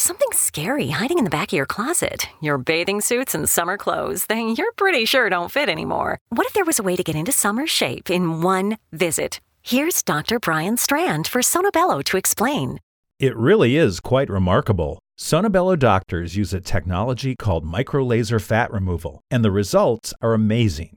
There's something scary hiding in the back of your closet. Your bathing suits and summer clothes that you're pretty sure don't fit anymore. What if there was a way to get into summer shape in one visit? Here's Dr. Brian Strand for Sonobello to explain. It really is quite remarkable. Sonobello doctors use a technology called microlaser fat removal, and the results are amazing.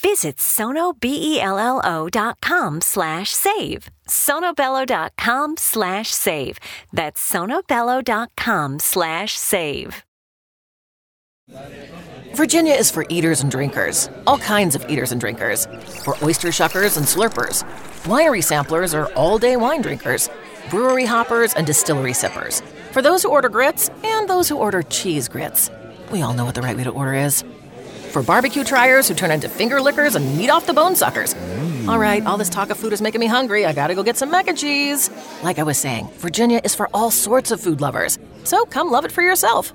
Visit sonobello.com/save. Sonobello.com/save. That's sonobello.com/save. Virginia is for eaters and drinkers. All kinds of eaters and drinkers. For oyster shuckers and slurpers. Winery samplers are all-day wine drinkers. Brewery hoppers and distillery sippers. For those who order grits and those who order cheese grits. We all know what the right way to order is. For barbecue triers who turn into finger lickers and meat off the bone suckers. All right, all this talk of food is making me hungry. I gotta go get some mac and cheese. Like I was saying, Virginia is for all sorts of food lovers. So come love it for yourself.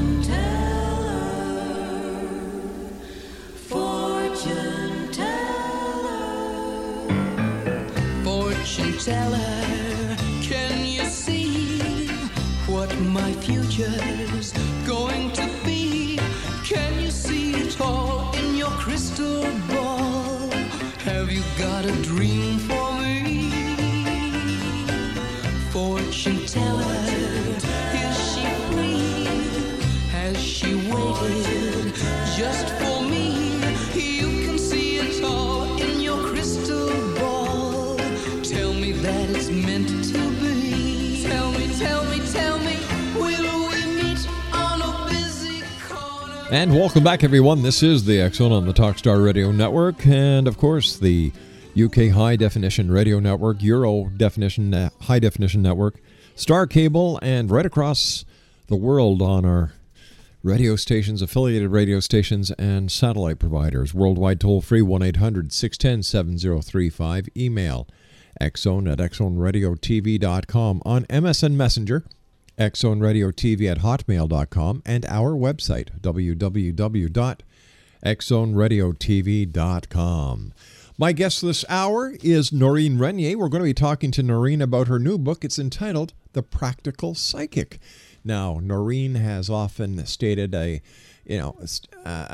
Tell her, can you see what my future's going to be? Can you see it all in your crystal ball? Have you got a dream for me? Fortune teller, is she free? Has she waited just for me? You can see it all in your crystal ball. That it's meant to be. Tell me, tell me, tell me, will we meet on a busy corner? And welcome back, everyone. This is the X-Zone on the Talkstar Radio Network, and of course the UK High Definition Radio Network, Euro Definition High Definition Network, Star Cable, and right across the world on our radio stations, affiliated radio stations, and satellite providers. Worldwide toll-free 1-800-610-7035. Email X-Zone at xzoneradiotv.com, on MSN Messenger, xzoneradiotv at hotmail.com, and our website, www.xzoneradiotv.com. My guest this hour is Noreen Renier. We're going to be talking to Noreen about her new book. It's entitled The Practical Psychic. Now, Noreen has often stated a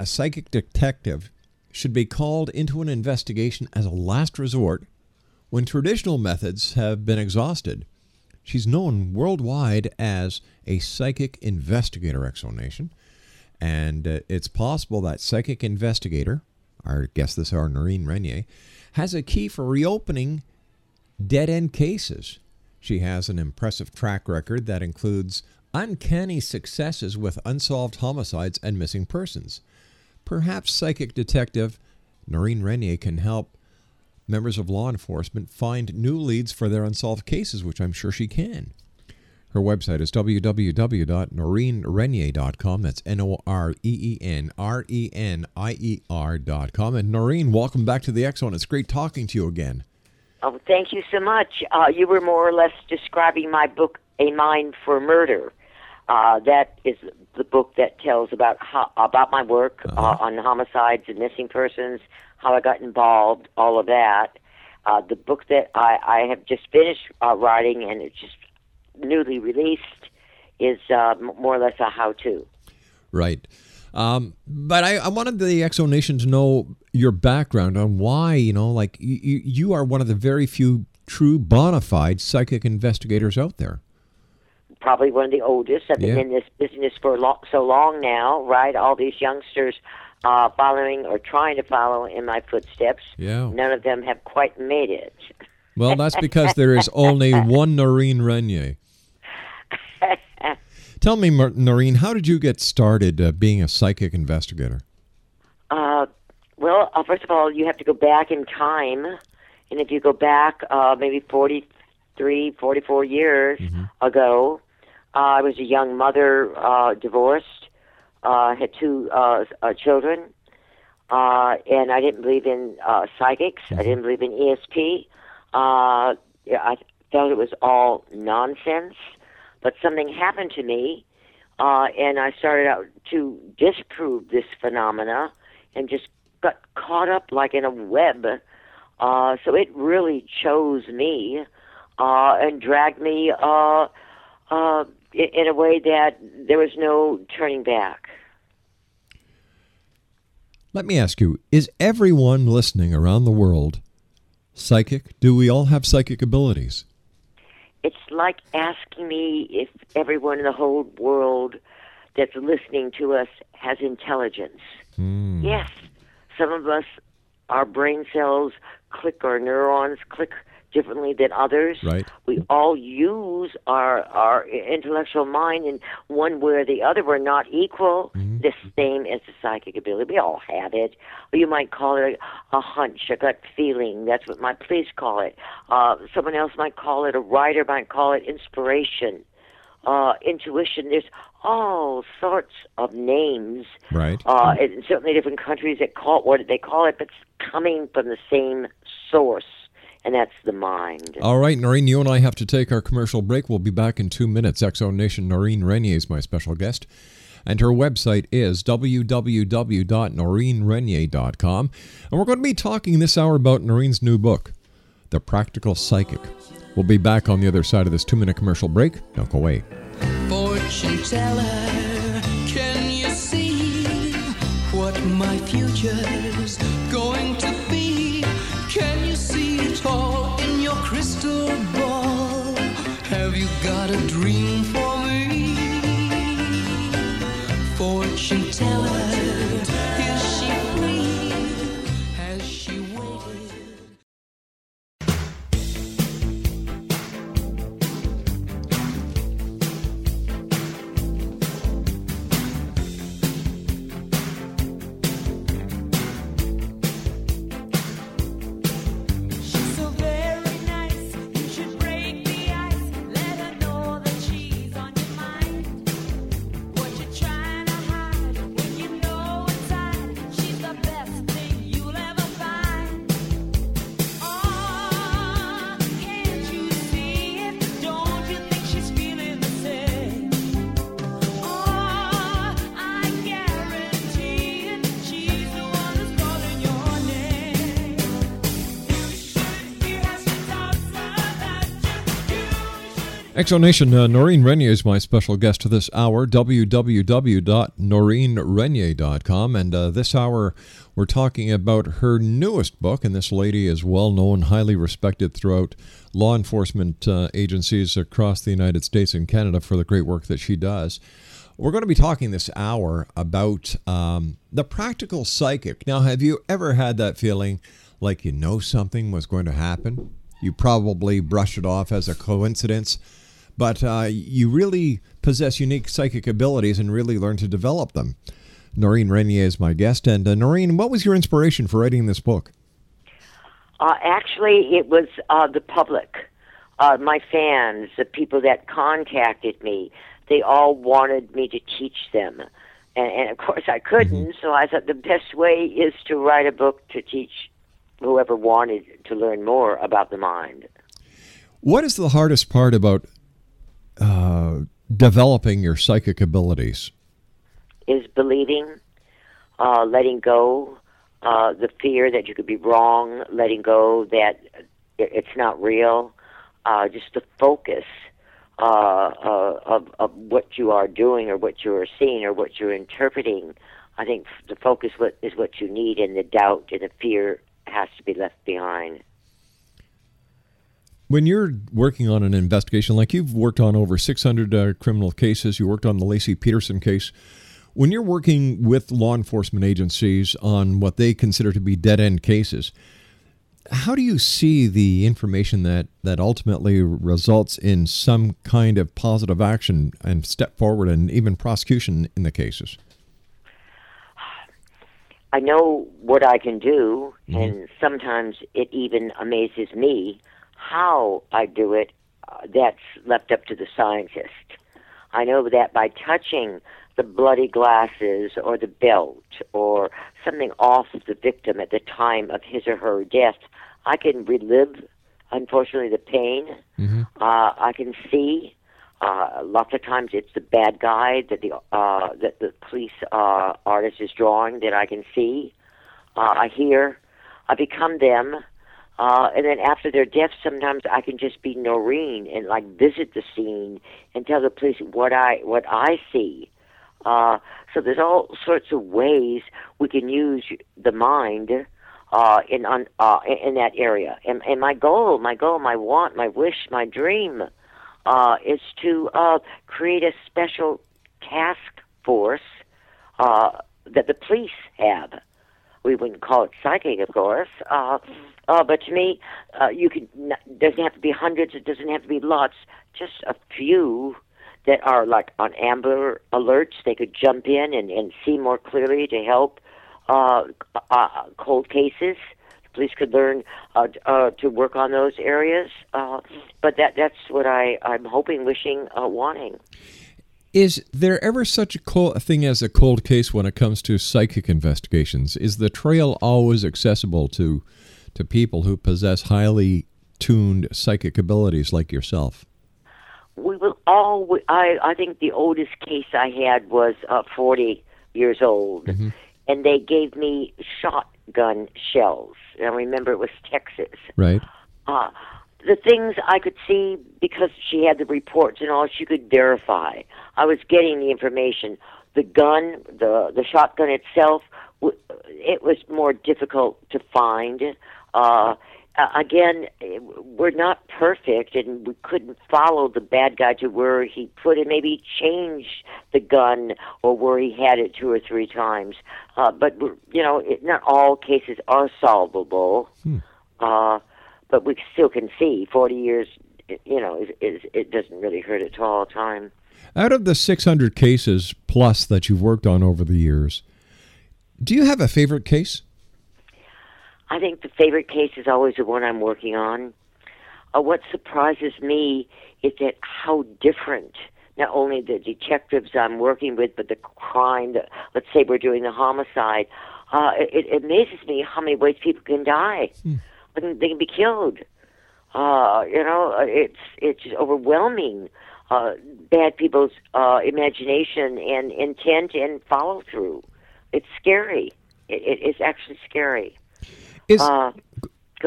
psychic detective should be called into an investigation as a last resort when traditional methods have been exhausted. She's known worldwide as a psychic investigator, explanation. And it's possible that psychic investigator, our guest this hour, Noreen Renier, has a key for reopening dead-end cases. She has an impressive track record that includes uncanny successes with unsolved homicides and missing persons. Perhaps psychic detective Noreen Renier can help members of law enforcement find new leads for their unsolved cases, which I'm sure she can. Her website is www.noreenrenier.com. That's NOREENRENIER.com. And Noreen, welcome back to the X-Zone. It's great talking to you again. Oh, thank you so much. You were more or less describing my book, A Mind for Murder. That is the book that tells about my work on homicides and missing persons, how I got involved, all of that. The book that I have just finished writing and it's just newly released is more or less a how-to. Right. But I wanted the Exo Nation to know your background on why, you know, like you are one of the very few true bona fide psychic investigators out there. Probably one of the oldest. I've been in this business for so long now, right? All these youngsters following or trying to follow in my footsteps. Yeah. None of them have quite made it. Well, that's because there is only one Noreen Renier. Tell me, Noreen, how did you get started being a psychic investigator? Well, first of all, you have to go back in time. And if you go back maybe 43, 44 years ago, I was a young mother, divorced, had two children, and I didn't believe in psychics. I didn't believe in ESP. I felt it was all nonsense. But something happened to me, and I started out to disprove this phenomena and just got caught up like in a web. So it really chose me and dragged me in a way that there was no turning back. Let me ask you, is everyone listening around the world psychic? Do we all have psychic abilities? It's like asking me if everyone in the whole world that's listening to us has intelligence. Mm. Yes, some of us, our brain cells click, our neurons click differently than others. Right. We all use our intellectual mind in one way or the other. We're not equal. Mm-hmm. The same as the psychic ability. We all have it. You might call it a hunch, a gut feeling. That's what my police call it. Someone else might call it, a writer might call it inspiration, intuition. There's all sorts of names. Right. In certainly different countries that call it what they call it, but it's coming from the same source. And that's the mind. All right, Noreen, you and I have to take our commercial break. We'll be back in 2 minutes. Exo Nation, Noreen Renier is my special guest. And her website is www.noreenrenier.com. And we're going to be talking this hour about Noreen's new book, The Practical Psychic. We'll be back on the other side of this 2-minute commercial break. Don't go away. Fortune teller, can you see what my future's going to be? Can you see it all in your crystal ball? Have you got a dream for me? Fortune teller, is she free? Has she Exo Nation, Noreen Renier is my special guest to this hour, www.noreenrenier.com. And this hour, we're talking about her newest book. And this lady is well-known, highly respected throughout law enforcement agencies across the United States and Canada for the great work that she does. We're going to be talking this hour about the practical psychic. Now, have you ever had that feeling like you know something was going to happen? You probably brush it off as a coincidence. But you really possess unique psychic abilities and really learn to develop them. Noreen Renier is my guest. And Noreen, what was your inspiration for writing this book? Actually, it was the public, my fans, the people that contacted me. They all wanted me to teach them. And of course, I couldn't. So I thought the best way is to write a book to teach whoever wanted to learn more about the mind. What is the hardest part about developing your psychic abilities? is believing, letting go the fear that you could be wrong, letting go that it's not real, just the focus of what you are doing or what you are seeing or what you're interpreting. I think the focus is what you need, and the doubt and the fear has to be left behind. When you're working on an investigation, like you've worked on over 600 criminal cases, you worked on the Lacey Peterson case, when you're working with law enforcement agencies on what they consider to be dead-end cases, how do you see the information that ultimately results in some kind of positive action and step forward and even prosecution in the cases? I know what I can do, and sometimes it even amazes me how I do it. That's left up to the scientist. I know that by touching the bloody glasses or the belt or something off the victim at the time of his or her death, I can relive, unfortunately, the pain. Mm-hmm. I can see. Lots of times it's the bad guy that the police artist is drawing that I can see. I hear. I become them. And then after their death, sometimes I can just be Noreen and like visit the scene and tell the police what I see. So there's all sorts of ways we can use the mind in that area. And my goal, my want, my wish, my dream is to create a special task force that the police have. We wouldn't call it psychic, of course. But to me, doesn't have to be hundreds. It doesn't have to be lots. Just a few that are like on Amber Alerts. They could jump in and see more clearly to help cold cases. The police could learn to work on those areas. But that's what I'm hoping, wishing, wanting. Is there ever such a thing as a cold case when it comes to psychic investigations? Is the trail always accessible to people who possess highly tuned psychic abilities like yourself? I think the oldest case I had was 40 years old, mm-hmm. and they gave me shotgun shells. And I remember it was Texas. Right. The things I could see, because she had the reports and all, she could verify. I was getting the information. The gun, the shotgun itself, it was more difficult to find. Again, we're not perfect, and we couldn't follow the bad guy to where he put it. Maybe he changed the gun or where he had it 2 or 3 times. But, not all cases are solvable. But we still can see 40 years, it doesn't really hurt at all time. Out of the 600 cases plus that you've worked on over the years, do you have a favorite case? I think the favorite case is always the one I'm working on. What surprises me is that how different not only the detectives I'm working with, but the crime, let's say we're doing the homicide, it amazes me how many ways people can die. They can be killed. It's overwhelming. Bad people's imagination and intent and follow through. It's scary. It's actually scary. Go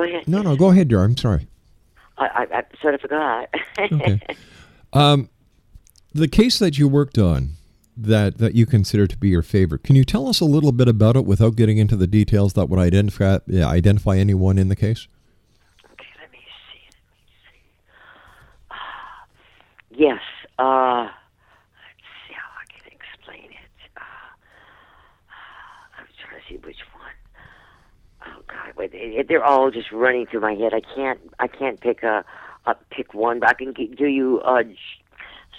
ahead. No, go ahead, Dora. I'm sorry. I sort of forgot. Okay. The case that you worked on that you consider to be your favorite, can you tell us a little bit about it without getting into the details that would identify anyone in the case? Okay, let me see. Yes. Let's see how I can explain it. I'm trying to see which one. Oh, God. Wait, they're all just running through my head. I can't pick pick one, but I can do you...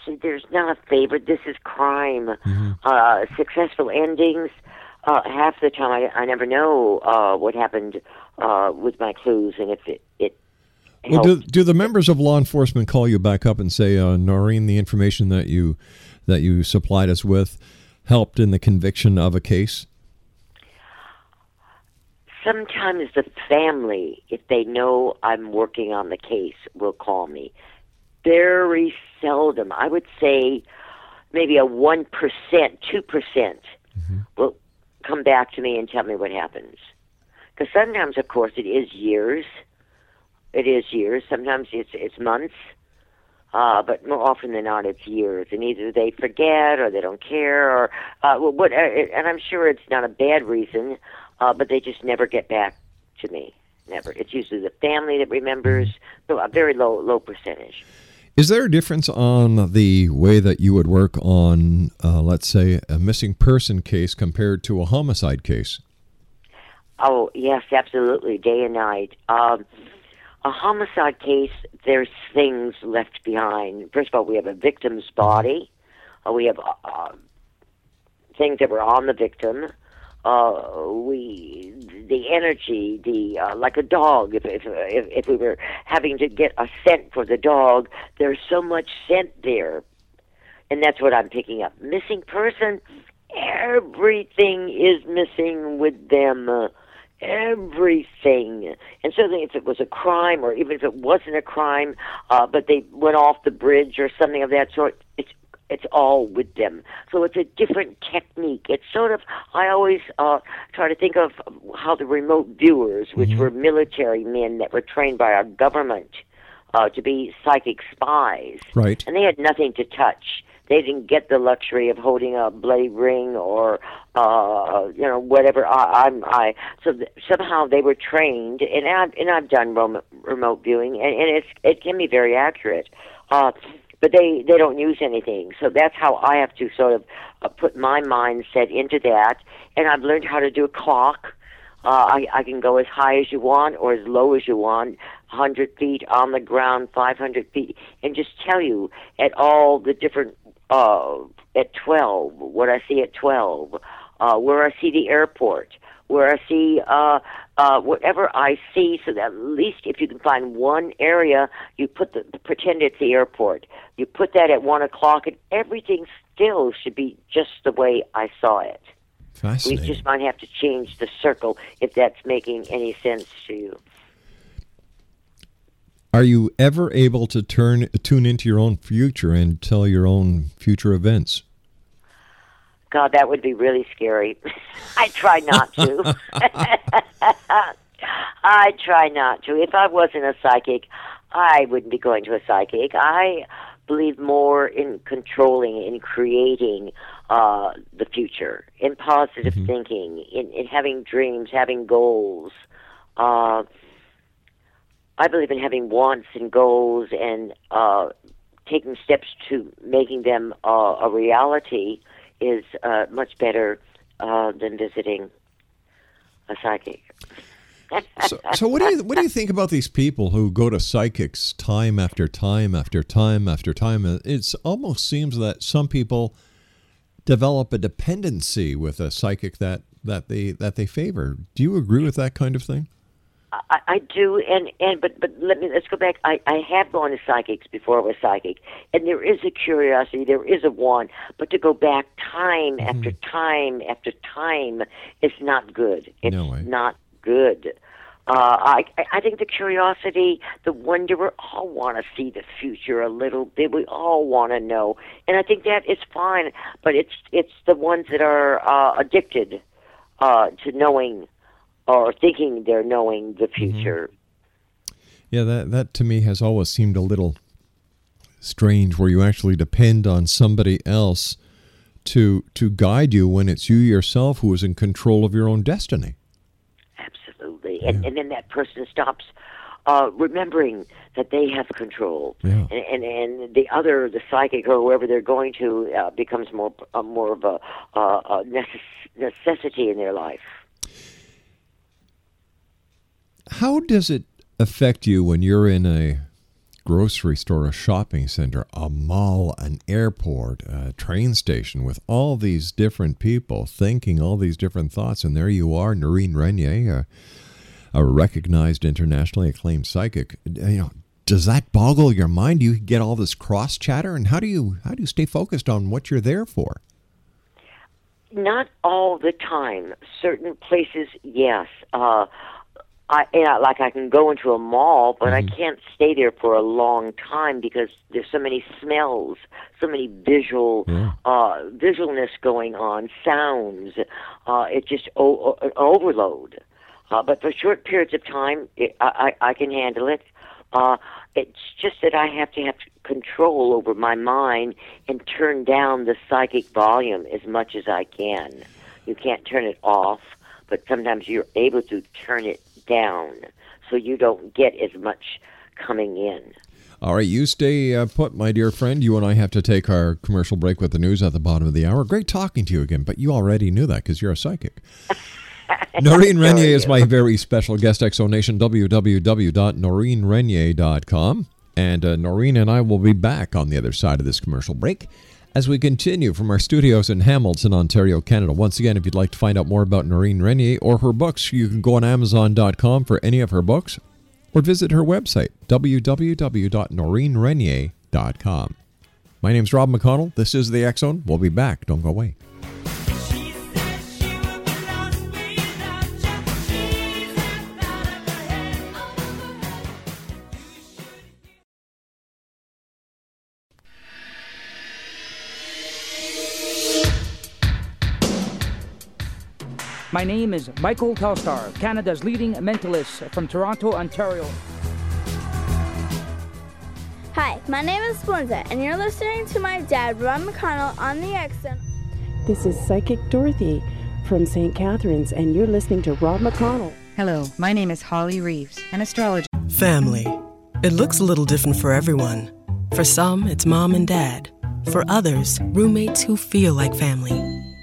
See, there's not a favorite. This is crime. Mm-hmm. Successful endings. Half the time, I never know what happened with my clues and if it helped. Well, do the members of law enforcement call you back up and say, Noreen, the information that you supplied us with helped in the conviction of a case? Sometimes the family, if they know I'm working on the case, will call me. Very seldom. I would say maybe a 1%, 2% will come back to me and tell me what happens. Because sometimes, of course, it is years. It is years. Sometimes it's months. But more often than not, it's years. And either they forget or they don't care. And I'm sure it's not a bad reason, but they just never get back to me. Never. It's usually the family that remembers, so a very low percentage. Is there a difference on the way that you would work on, let's say, a missing person case compared to a homicide case? Oh, yes, absolutely, day and night. A homicide case, there's things left behind. First of all, we have a victim's body. We have things that were on the victim. The energy, like a dog. If we were having to get a scent for the dog, there's so much scent there, and that's what I'm picking up. Missing person, everything is missing with them, everything. And certainly, if it was a crime, or even if it wasn't a crime, but they went off the bridge or something of that sort, it's all with them. So it's a different technique. It's sort of, I always try to think of how the remote viewers, which were military men that were trained by our government to be psychic spies. Right. And they had nothing to touch. They didn't get the luxury of holding a bloody ring or, whatever. So somehow they were trained, and I've done remote viewing, and it can be very accurate. But they don't use anything. So that's how I have to sort of put my mindset into that. And I've learned how to do a clock. I can go as high as you want or as low as you want, 100 feet on the ground, 500 feet, and just tell you at all the different, at 12, what I see at 12, where I see the airport, where I see whatever I see, so that at least if you can find one area, you put pretend it's the airport. You put that at 1 o'clock, and everything still should be just the way I saw it. Fascinating. We just might have to change the circle if that's making any sense to you. Are you ever able to tune into your own future and tell your own future events? God, that would be really scary. I try not to. I try not to. If I wasn't a psychic, I wouldn't be going to a psychic. I believe more in controlling and creating the future, in positive thinking, in having dreams, having goals. I believe in having wants and goals and taking steps to making them a reality is much better than visiting a psychic. So what do you think about these people who go to psychics time after time after time after time? It almost seems that some people develop a dependency with a psychic that they favor. Do you agree with that kind of thing? I do, but let's go back. I have gone to psychics before I was psychic, and there is a curiosity, there is a want, but to go back time after time after time is not good. It's not good. I think the curiosity, the wonder, we all want to see the future a little bit. We all want to know, and I think that is fine. But it's the ones that are addicted to knowing or thinking they're knowing the future. Yeah, that to me has always seemed a little strange, where you actually depend on somebody else to guide you when it's you yourself who is in control of your own destiny. Absolutely. Yeah. And then that person stops remembering that they have control. Yeah. And the psychic or whoever they're going to becomes more of a necessity in their life. How does it affect you when you're in a grocery store, a shopping center, a mall, an airport, a train station with all these different people thinking all these different thoughts? And there you are, Noreen Renier, a recognized, internationally acclaimed psychic. Does that boggle your mind? Do you get all this cross chatter? And how do you stay focused on what you're there for? Not all the time. Certain places, yes. I can go into a mall, but I can't stay there for a long time because there's so many smells, so many visualness going on, sounds. It's just an overload. But for short periods of time, I can handle it. It's just that I have to have control over my mind and turn down the psychic volume as much as I can. You can't turn it off, but sometimes you're able to turn it down so you don't get as much coming in. All right, you stay put, my dear friend. You and I have to take our commercial break with the news at the bottom of the hour. Great talking to you again, but you already knew that because you're a psychic. Noreen Renier is my very special guest, ExoNation, www.noreenrenier.com. And Noreen and I will be back on the other side of this commercial break as we continue from our studios in Hamilton, Ontario, Canada. Once again, if you'd like to find out more about Noreen Renier or her books, you can go on Amazon.com for any of her books or visit her website, www.noreenrenier.com. My name's Rob McConnell. This is The Exxon. We'll be back. Don't go away. My name is Michael Telstar, Canada's leading mentalist from Toronto, Ontario. Hi, my name is Splinza, and you're listening to my dad, Rob McConnell, on The Exxon. This is Psychic Dorothy from St. Catharines, and you're listening to Rob McConnell. Hello, my name is Holly Reeves, an astrologer. Family. It looks a little different for everyone. For some, it's mom and dad. For others, roommates who feel like family.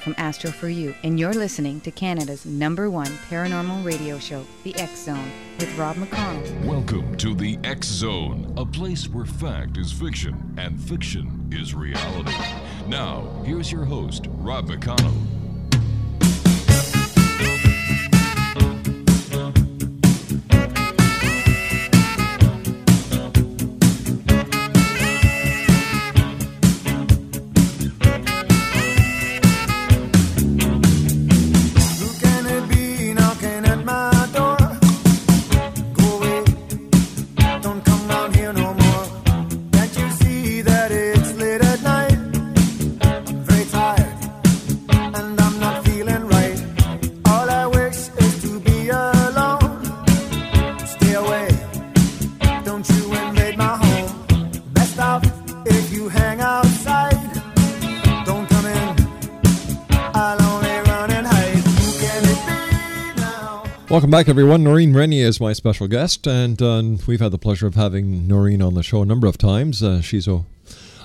From Astro for You, and you're listening to Canada's #1 paranormal radio show, The X Zone, with Rob McConnell. Welcome to The X Zone, a place where fact is fiction and fiction is reality. Now, here's your host, Rob McConnell. Welcome back, everyone. Noreen Renier is my special guest, and we've had the pleasure of having Noreen on the show a number of times. She's a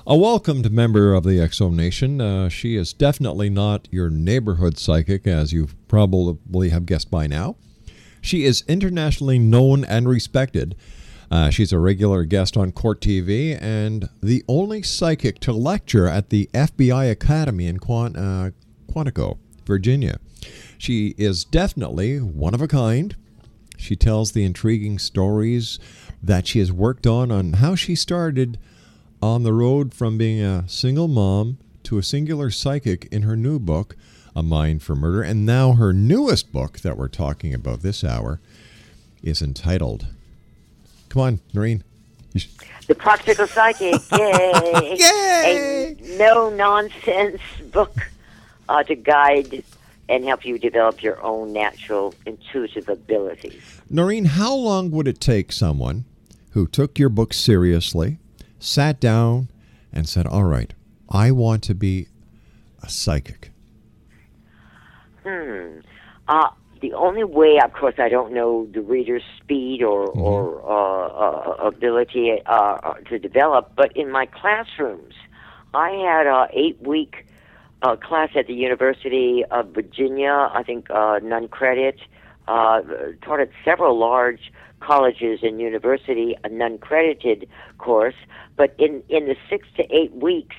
welcomed member of the Exo Nation. She is definitely not your neighborhood psychic, as you probably have guessed by now. She is internationally known and respected. She's a regular guest on Court TV and the only psychic to lecture at the FBI Academy in Quantico, Virginia. She is definitely one of a kind. She tells the intriguing stories that she has worked on how she started on the road from being a single mom to a singular psychic in her new book, A Mind for Murder. And now her newest book that we're talking about this hour is entitled, come on, Noreen. The Practical Psychic. Yay. Yay! A no-nonsense book to guide and help you develop your own natural intuitive abilities. Noreen, how long would it take someone who took your book seriously, sat down and said, all right, I want to be a psychic? The only way, of course, I don't know the reader's speed or ability to develop, but in my classrooms, I had an 8-week class at the University of Virginia, I think non-credit, taught at several large colleges and university, a non-credited course. But in the 6 to 8 weeks,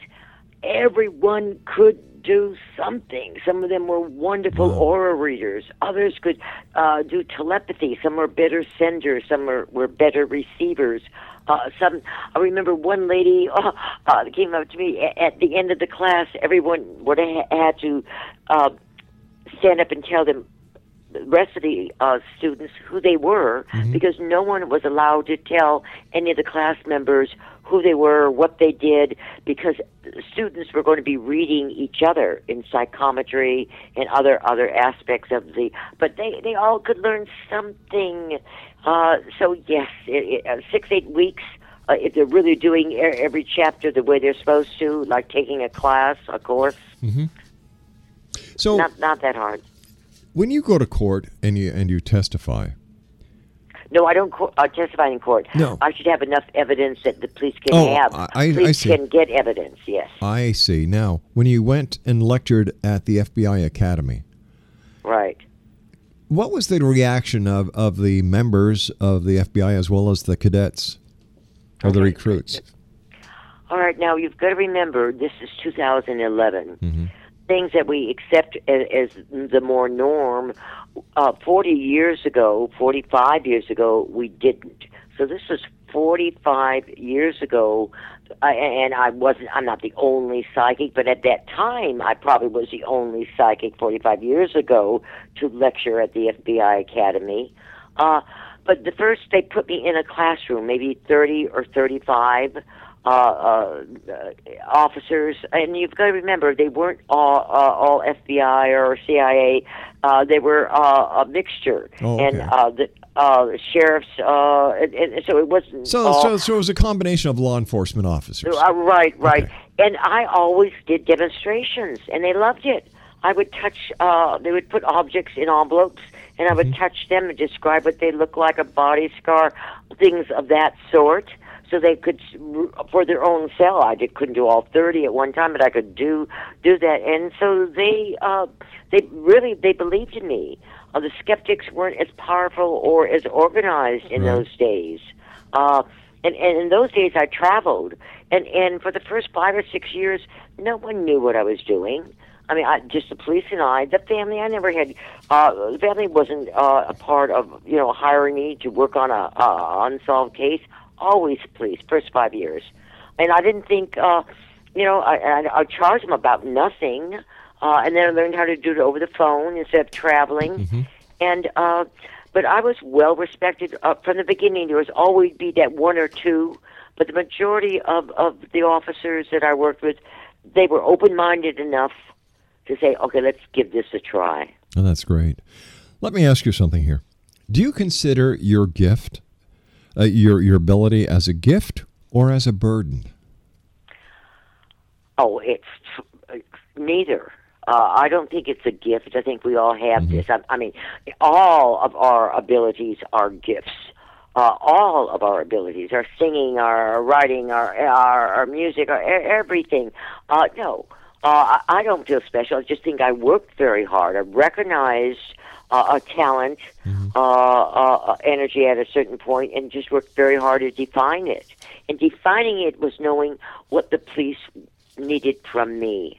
everyone could do something. Some of them were wonderful aura readers. Others could do telepathy. Some were better senders. Some were better receivers. I remember one lady came up to me at the end of the class. Everyone would had to stand up and tell them, the rest of the students, who they were, because no one was allowed to tell any of the class members who they were, what they did, because students were going to be reading each other in psychometry and other aspects of the. But they all could learn something. So yes, 6-8 weeks. If they're really doing every chapter the way they're supposed to, like taking a class, a course. So not that hard. When you go to court and you testify. No, I don't testify in court. No. I should have enough evidence that the police can have. I can get evidence, yes. I see. Now, when you went and lectured at the FBI Academy. Right. What was the reaction of the members of the FBI as well as the cadets or the recruits? All right. Now, you've got to remember, this is 2011. Things that we accept as the more norm, 40 years ago, 45 years ago, we didn't. So this was 45 years ago, and I'm not the only psychic, but at that time, I probably was the only psychic 45 years ago to lecture at the FBI Academy. But the first, they put me in a classroom, maybe 30 or 35 officers, and you've got to remember, they weren't all FBI or CIA. They were a mixture, and the sheriffs. And so it wasn't. So it was a combination of law enforcement officers. Right. Okay. And I always did demonstrations, and they loved it. I would touch. They would put objects in envelopes, and I would touch them and describe what they look like—a body scar, things of that sort. So they could, for their own cell, I couldn't do all 30 at one time, but I could do that. And so they believed in me. The skeptics weren't as powerful or as organized in those days. And in those days, I traveled. And for the first 5 or 6 years, no one knew what I was doing. I mean, just the police and I, the family, I never had, the family wasn't a part of, hiring me to work on a unsolved case. Always police, first 5 years. And I didn't think, I charged them about nothing. And then I learned how to do it over the phone instead of traveling. And, but I was well respected from the beginning. There was always be that one or two, but the majority of the officers that I worked with, they were open-minded enough to say, okay, let's give this a try. Oh, that's great. Let me ask you something here. Do you consider your gift, your ability, as a gift or as a burden? Oh, it's neither. I don't think it's a gift. I think we all have this. I mean, all of our abilities are gifts. All of our abilities, our singing, our writing, our music, our everything. No, I don't feel special. I just think I worked very hard. I recognized a talent, energy at a certain point, and just worked very hard to define it. And defining it was knowing what the police needed from me.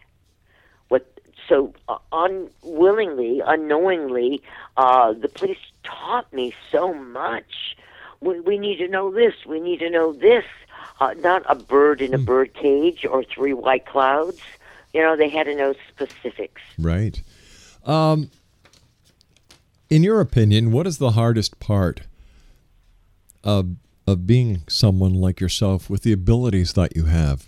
Unwillingly, unknowingly, the police taught me so much. We need to know this. We need to know this. Not a bird in a bird cage or three white clouds. They had to know specifics. Right. In your opinion, what is the hardest part of being someone like yourself with the abilities that you have?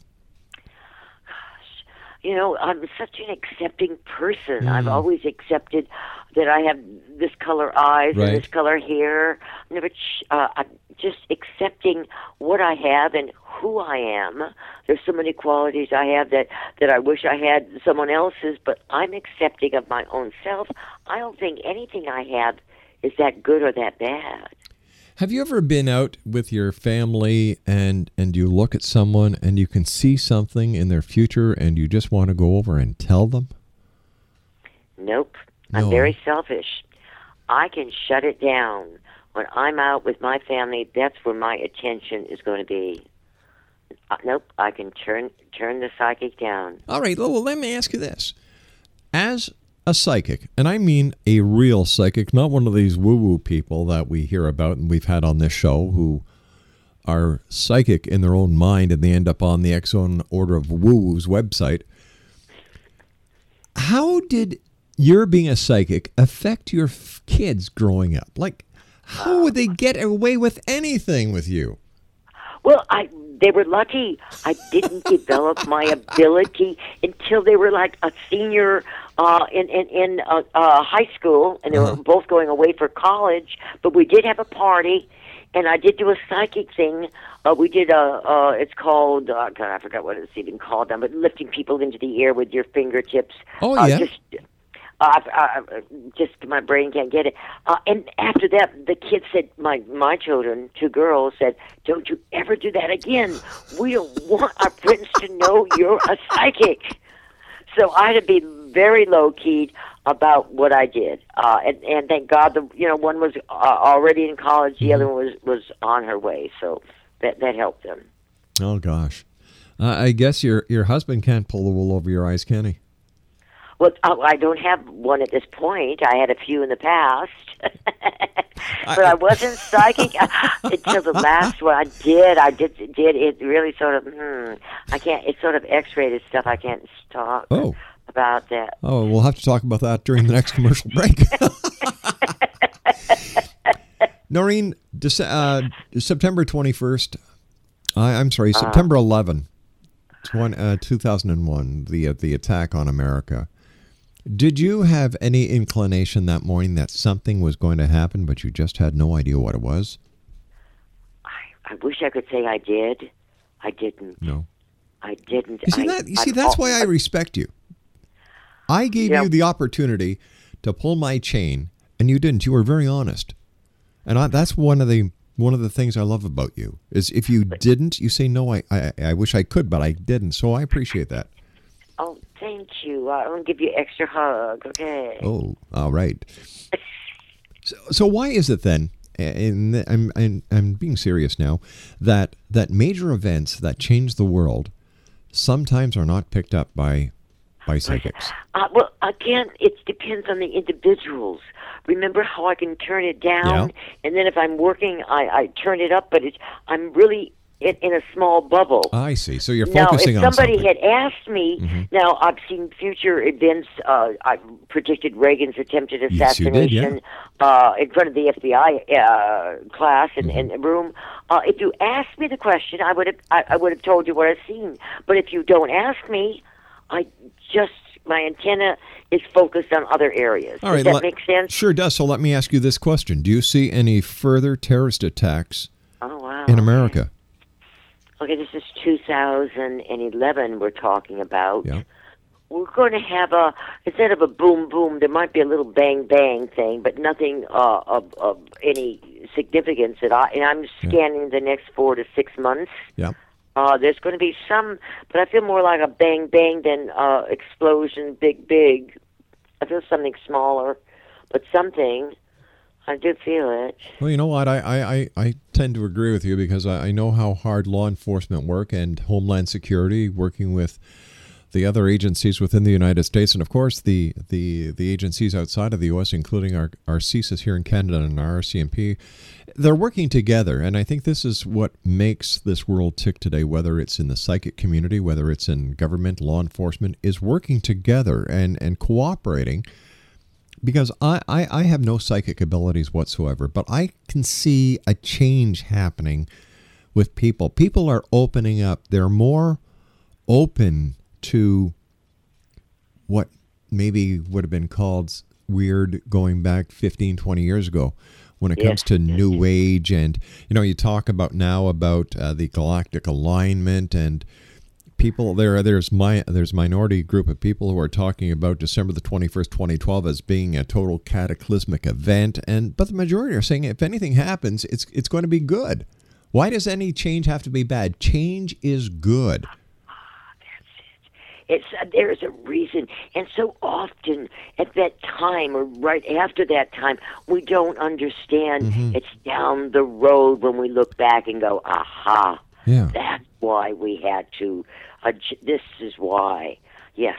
Gosh, I'm such an accepting person. I've always accepted that I have this color eyes and this color hair. I'm just accepting what I have and who I am. There's so many qualities I have that I wish I had someone else's, but I'm accepting of my own self. I don't think anything I have is that good or that bad. Have you ever been out with your family and you look at someone and you can see something in their future and you just want to go over and tell them? Nope. No. I'm very selfish. I can shut it down. When I'm out with my family, that's where my attention is going to be. Nope, I can turn the psychic down. All right, well, let me ask you this. As a psychic, and I mean a real psychic, not one of these woo-woo people that we hear about and we've had on this show who are psychic in their own mind and they end up on the Exxon Order of Woo-Woo's website. How did your being a psychic affect your kids growing up? Like, how would they get away with anything with you? Well, they were lucky. I didn't develop my ability until they were like a senior in high school, and they were both going away for college. But we did have a party, and I did do a psychic thing. We did it's called, God, I forgot what it's even called now, but lifting people into the air with your fingertips. Oh, yeah. Just my brain can't get it. And after that, the kids said, my children, two girls, said, "Don't you ever do that again. We don't want our friends to know you're a psychic." So I had to be very low-keyed about what I did. And thank God, one was already in college, the other one was on her way. So that helped them. Oh, gosh. I guess your husband can't pull the wool over your eyes, can he? Well, I don't have one at this point. I had a few in the past. But I wasn't psychic until the last one. I did. It really sort of, I can't, it's sort of X-rated stuff. I can't talk about that. Oh, we'll have to talk about that during the next commercial break. Noreen, September 11, 2001, the attack on America. Did you have any inclination that morning that something was going to happen, but you just had no idea what it was? I wish I could say I did. I didn't. No. I didn't. That's why I respect you. I gave you the opportunity to pull my chain, and you didn't. You were very honest. And that's one of the things I love about you, is if you didn't, you say, no, I wish I could, but I didn't. So I appreciate that. Oh, thank you. I'm going to give you an extra hug, okay? Oh, all right. So why is it then, and I'm being serious now, that major events that change the world sometimes are not picked up by psychics? Well, again, it depends on the individuals. Remember how I can turn it down, and then if I'm working, I turn it up, but I'm really... in a small bubble. I see. So you're focusing on something. Now, if somebody had asked me, now I've seen future events. I predicted Reagan's attempted assassination in front of the FBI class and room. If you asked me the question, I would have told you what I've seen. But if you don't ask me, my antenna is focused on other areas. All right, does that make sense? Sure does. So let me ask you this question. Do you see any further terrorist attacks in America? Okay, this is 2011 we're talking about. Yeah. We're going to have instead of a boom boom, there might be a little bang bang thing, but nothing of any significance at all. And I'm scanning the next 4 to 6 months. Yeah. There's going to be some, but I feel more like a bang bang than explosion, big. I feel something smaller, but something. I do feel it. Well, you know what? I tend to agree with you because I know how hard law enforcement work and Homeland Security, working with the other agencies within the United States, and of course the agencies outside of the U.S., including our CSIS here in Canada and our RCMP. They're working together, and I think this is what makes this world tick today, whether it's in the psychic community, whether it's in government, law enforcement, is working together and cooperating. Because I have no psychic abilities whatsoever, but I can see a change happening with people. People are opening up. They're more open to what maybe would have been called weird going back 15, 20 years ago when it comes to New Age. And, you talk about now about the galactic alignment and... people there's minority group of people who are talking about December the 21st, 2012 as being a total cataclysmic event, but the majority are saying if anything happens, it's going to be good. Why does any change have to be bad? Change is good. That's it. There's a reason, and so often at that time or right after that time, we don't understand. It's down the road when we look back and go, aha. Yeah. That's why we had to. This is why. Yes.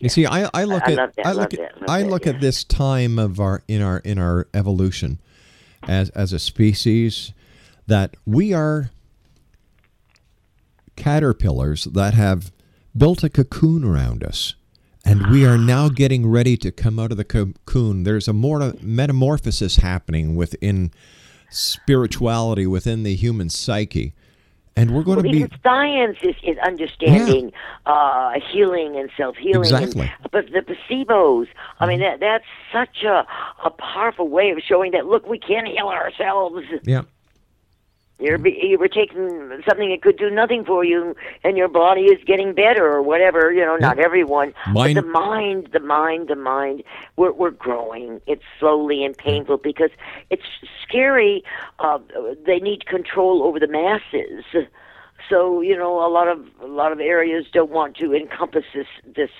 You see, I look at I look at this time of our evolution as a species that we are caterpillars that have built a cocoon around us, and we are now getting ready to come out of the cocoon. There's a more metamorphosis happening within spirituality, within the human psyche. And we're going to be science is understanding healing and self-healing. Exactly. But the placebos, I mean, that's such a powerful way of showing that, look, we can heal ourselves. Yeah. You were taking something that could do nothing for you, and your body is getting better or whatever. You know, not everyone. But the mind. We're growing. It's slowly and painful because it's scary. They need control over the masses. So, you know, a lot of areas don't want to encompass this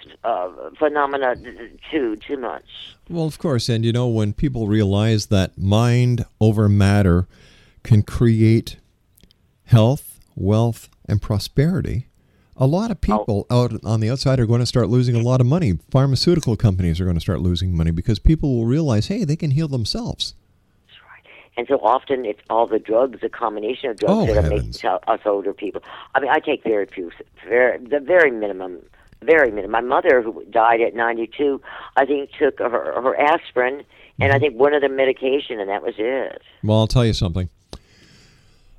phenomena too much. Well, of course, and you know, when people realize that mind over matter can create health, wealth, and prosperity, a lot of people out on the outside are going to start losing a lot of money. Pharmaceutical companies are going to start losing money because people will realize, hey, they can heal themselves. That's right. And so often it's all the drugs, the combination of drugs that are making us older people. I mean, I take very few, the very minimum. My mother, who died at 92, I think took her aspirin and I think one other medication, and that was it. Well, I'll tell you something.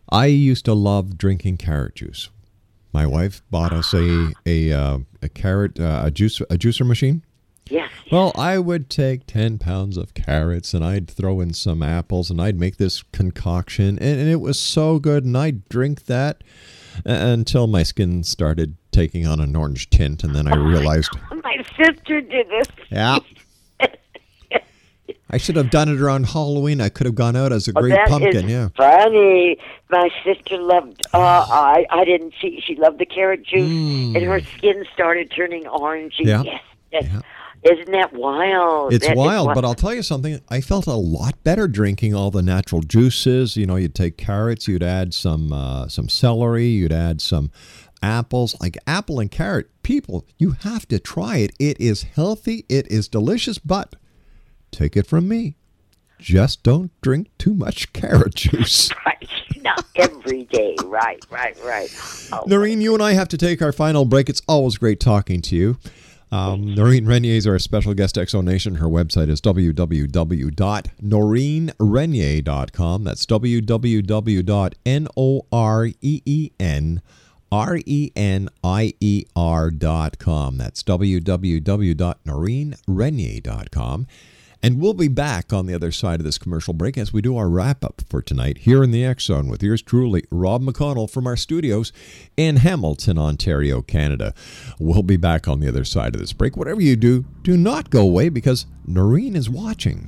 I used to love drinking carrot juice. My wife bought us a carrot a juicer machine. Yes. Well, I would take 10 pounds of carrots, and I'd throw in some apples, and I'd make this concoction, and it was so good, and I'd drink that until my skin started taking on an orange tint, and then I realized... My sister did this. Yeah. I should have done it around Halloween. I could have gone out as a great pumpkin. Yeah, funny. My sister loved. I didn't see. She loved the carrot juice, and her skin started turning orange. Yeah. Yes. Isn't that wild? It's wild. But I'll tell you something. I felt a lot better drinking all the natural juices. You know, you'd take carrots. You'd add some celery. You'd add some apples, like apple and carrot. People, you have to try it. It is healthy. It is delicious. But take it from me, just don't drink too much carrot juice. Right, not every day. Right. Oh, Noreen, you and I have to take our final break. It's always great talking to you. Noreen Renier is our special guest, ExoNation. Her website is www.noreenrenier.com. That's www.noreenrenier.com. That's www.noreenrenier.com. And we'll be back on the other side of this commercial break as we do our wrap-up for tonight here in the X Zone with yours truly, Rob McConnell, from our studios in Hamilton, Ontario, Canada. We'll be back on the other side of this break. Whatever you do, do not go away because Noreen is watching.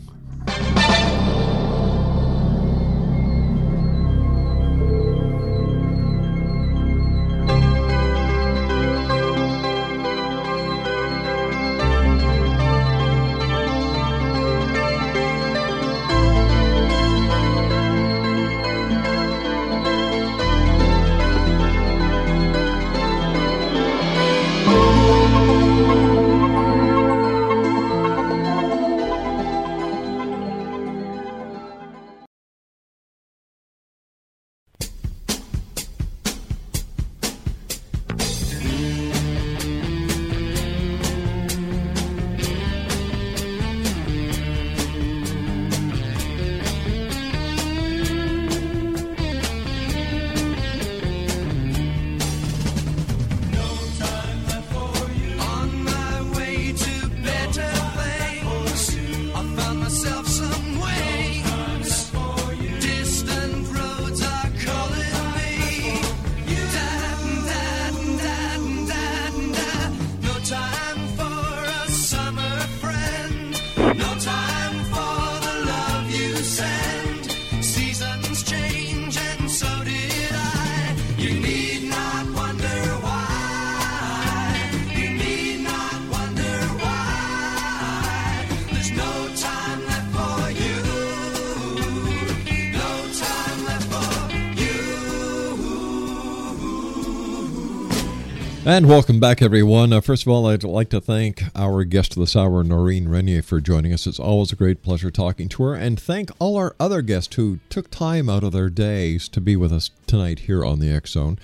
And welcome back, everyone. First of all, I'd like to thank our guest this hour, Noreen Renier, for joining us. It's always a great pleasure talking to her. And thank all our other guests who took time out of their days to be with us tonight here on the X Zone.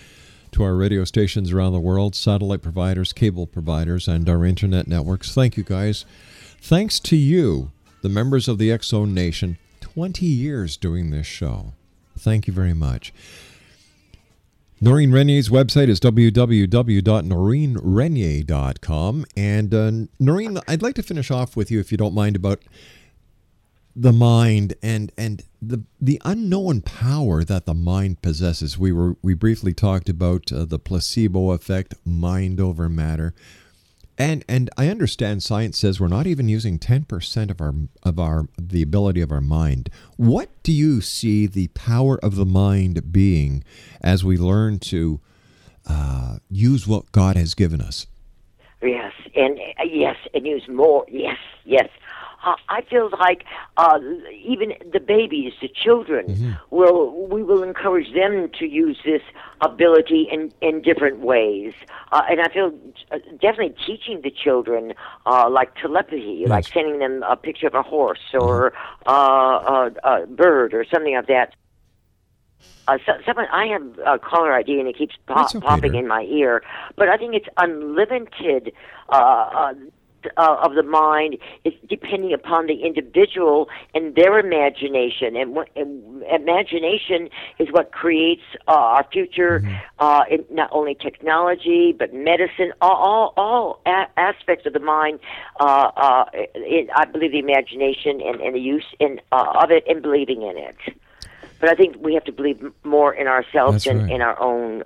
To our radio stations around the world, satellite providers, cable providers, and our internet networks, thank you guys. Thanks to you, the members of the X Zone Nation, 20 years doing this show. Thank you very much. Noreen Renier's website is www.noreenrenier.com. And Noreen, I'd like to finish off with you, if you don't mind, about the mind and the unknown power that the mind possesses. We briefly talked about the placebo effect, mind over matter. And I understand science says we're not even using 10% of the ability of our mind. What do you see the power of the mind being as we learn to use what God has given us? Yes, and yes, and use more. Yes, yes. I feel like even the babies, the children, mm-hmm. we will encourage them to use this ability in different ways. And I feel definitely teaching the children like telepathy, yes. Like sending them a picture of a horse or a bird or something like that. Someone, I have a caller ID and it keeps popping in my ear, but I think it's unlimited of the mind is depending upon the individual and their imagination, and imagination is what creates our future. Mm-hmm. In not only technology but medicine, all aspects of the mind. I believe the imagination and the use of it and believing in it. But I think we have to believe more in ourselves than in our own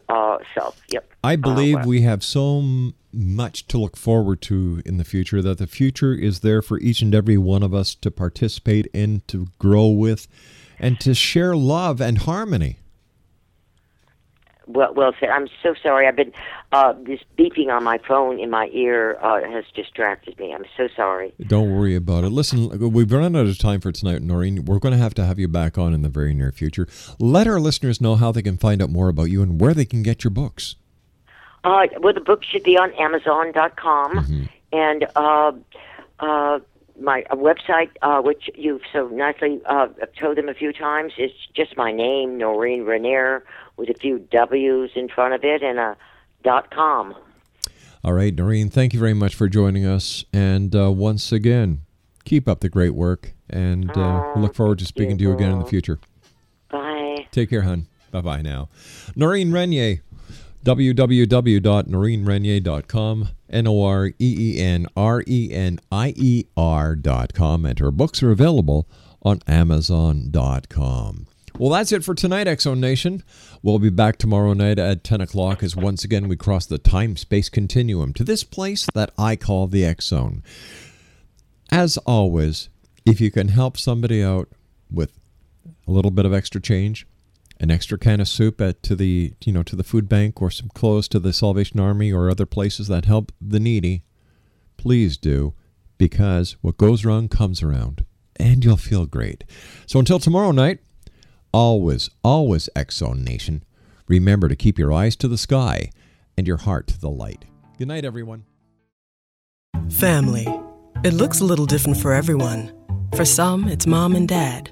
self. Yep. I believe we have so much to look forward to in the future, that the future is there for each and every one of us to participate in, to grow with, and to share love and harmony. Well said. I'm so sorry. I've been this beeping on my phone in my ear has distracted me. I'm so sorry. Don't worry about it. Listen, we've run out of time for tonight, Noreen. We're going to have you back on in the very near future. Let our listeners know how they can find out more about you and where they can get your books. Well, the book should be on Amazon.com. Mm-hmm. And my website, which you've so nicely told them a few times, is just my name, Noreen Renier, with a few W's in front of it, and .com. All right, Noreen, thank you very much for joining us. And once again, keep up the great work. And we look forward to speaking to you again in the future. Bye. Take care, hon. Bye-bye now. Noreen Renier, www.noreenrenier.com, NOREENRENIER.com, and her books are available on Amazon.com. Well, that's it for tonight, X Zone Nation. We'll be back tomorrow night at 10 o'clock as once again we cross the time-space continuum to this place that I call the X Zone. As always, if you can help somebody out with a little bit of extra change, an extra can of soup to the food bank, or some clothes to the Salvation Army or other places that help the needy, please do, because what goes wrong comes around, and you'll feel great. So until tomorrow night, always, always, X Zone Nation, remember to keep your eyes to the sky and your heart to the light. Good night, everyone. Family. It looks a little different for everyone. For some, it's mom and dad.